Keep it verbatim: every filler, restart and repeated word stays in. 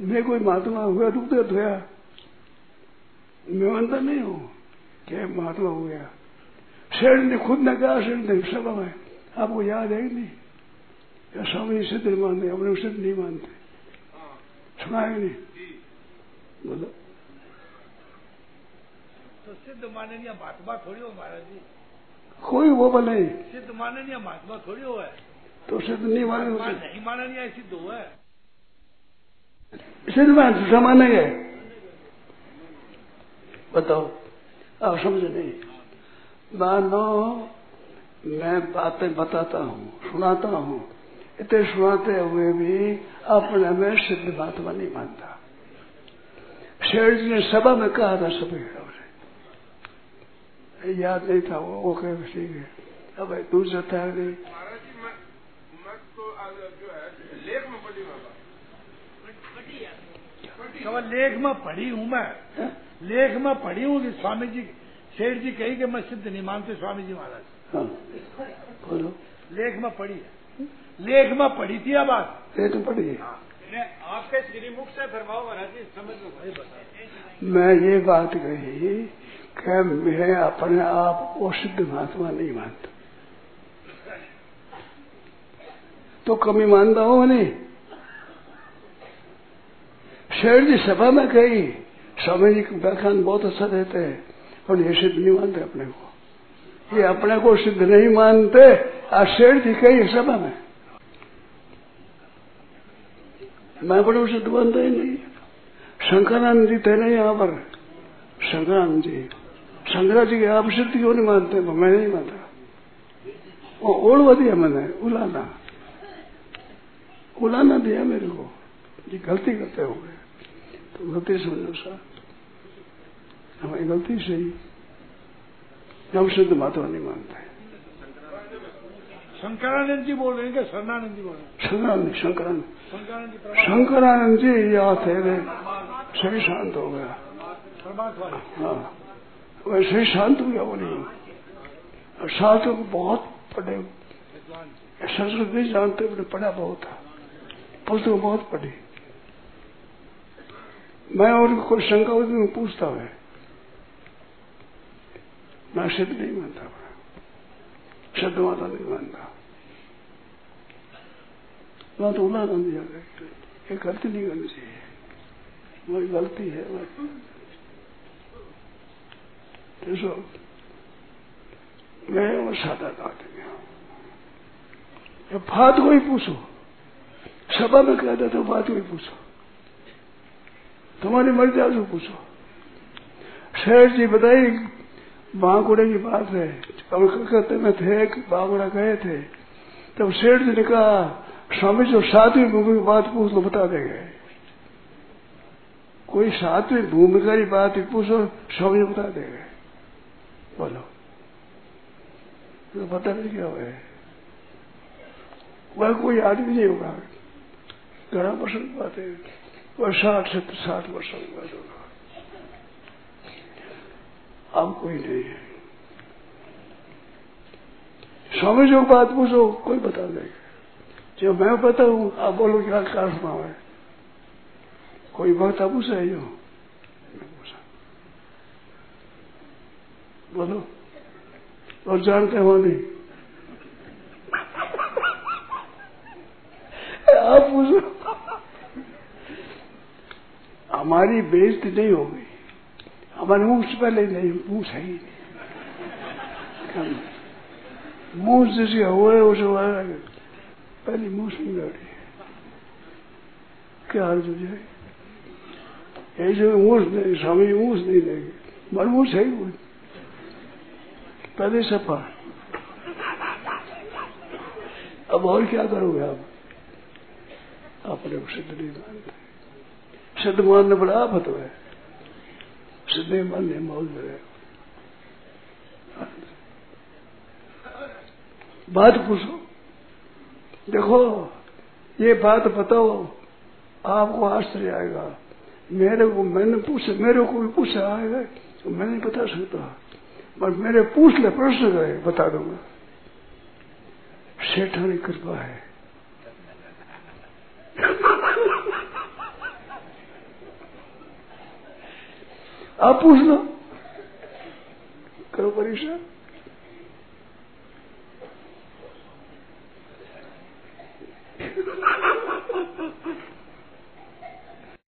मैं कोई महात्मा हुआ तो उपदेश हुआ, मैं मानता नहीं हूँ क्या महात्मा हो गया। शेर ने खुद न कहा, शेर ने सभा में आपको याद है कि नहीं, स्वामी सिद्ध नहीं मानते, अपने सिद्ध नहीं मानते, सुना है कि नहीं बोलो। तो सिद्ध माननीय महात्मा थोड़ी हो महाराज जी, कोई वो बने सिद्ध माननीय महात्मा थोड़ी हो है। तो सिद्ध नहीं माने, नहीं माननीय सिद्ध हुआ है, सिद्ध मान जमाने है। बताओ आप समझ नहीं। मानो मैं बातें बताता हूँ, सुनाता हूँ, इतने सुनाते हुए भी अपने में सिद्ध महात्मा नहीं मानता। शेर जी ने सभा में कहा था, सभी याद नहीं था वो, वो कह ठीक है। अब भाई दूर जाता है नहीं लेख में पढ़ी हूँ, मैं लेख में पढ़ी हूँ कि स्वामी जी शेर जी कही कि मैं सिद्ध नहीं मानते स्वामी जी महाराज। हाँ, लेख में पढ़ी है, लेख में पढ़ी थी यह बात, लेख में पढ़ी है। हाँ, आपके श्रीमुख से फरमाओ महाराज जी, समझ लो भाई बता। मैं ये बात कही कि मैं अपने आप को सिद्ध महात्मा नहीं मानता, तो कमी मानता हूँ मैंने। शेर जी सभा में कही, स्वामी जी व्याख्यान बहुत अच्छा देते हैं, और ये सिद्ध नहीं मानते अपने को, ये अपने को सिद्ध नहीं मानते। आज शेर जी कही सभा में, मैं अपने को सिद्ध मानता ही नहीं। शंकरानंद जी थे ना यहाँ पर, शंकरानंद जी, शंकरा जी के आप सिद्ध क्यों नहीं मानते? मैं नहीं मानता, वो ओढ़वा दिया मैंने, उलाना उलाना दिया मेरे को जी, गलती करते हो गए तो गलती समझो साहब, हमारी गलती सही, हम सिद्ध महात्मा नहीं मानते। शंकरानंद जी बोल रहे हैं क्या? शरणानंद जी बोल रहे हैं? शरणानंद, शंकरानंद, शंकरानंद जी यहाँ थे, सही शांत हो गया। हाँ, वैसे ही शांत हो गया वो, नहीं शास्त्र को बहुत पढ़े, संस्कृत नहीं जानते, पढ़ा बहुत था, पुस्तक बहुत पढ़ी। मैं और कोई शंका होती हूँ पूछता है, मैं सिद्ध नहीं मानता, सिद्ध माता नहीं मानता। मैं तो उल्लाह नहीं दिया गया, ये गलती नहीं करनी चाहिए, वही गलती है। मैं और सादा आदमी हूँ, बात को ही पूछो, सभा में कहता तो बात को ही पूछो, तुम्हारी मर्जी आज पूछो। शेर जी बताइए, बांकुड़ा की बात है, हम कलकत्ते में थे, बांकुड़ा गए थे, तब शेर जी ने कहा स्वामी जो सातवीं भूमि की बात पूछ लो बता देंगे। कोई सातवीं भूमिका की बात पूछो स्वामी बता देंगे, बोलो तो पता नहीं क्या हुआ है। वह कोई आदमी नहीं होगा, ग्यारह परसेंट बात है, और साठ से साठ वर्षों की बात होगा, अब कोई नहीं है। स्वामी जी को बात पूछो, कोई बता देगा, जो मैं पता हूं आप बोलो क्या कारण है। कोई वक्त पूछा है जो मैं पूछा, बोलो और जानते हो नहीं, आप पूछो, हमारी बेइज्जती नहीं होगी, हमारे मुंह से पहले नहीं, मुंह सही नहीं, मुंह जैसे हुए उसे पहले मुंह से लड़ी क्या हाल हो जाए। यही जो मुंह नहीं, स्वामी मुंह नहीं लेंगे, मगर मुंह सही हुए पहले सफा। अब और क्या करोगे आप, अपने को सिद्ध नहीं मानते, सिद्ध मानने बड़ा आफत है, सिद्धे मानने माहौल है। बात पूछो, देखो ये बात बताओ, आपको आश्चर्य आएगा। मेरे को मैंने पूछा, मेरे को भी पूछा आएगा, मैं नहीं बता सकता, पर मेरे पूछ ले प्रश्न गए बता दूंगा, सेठों की कृपा है। आप पूछ लो, करो परीक्षा।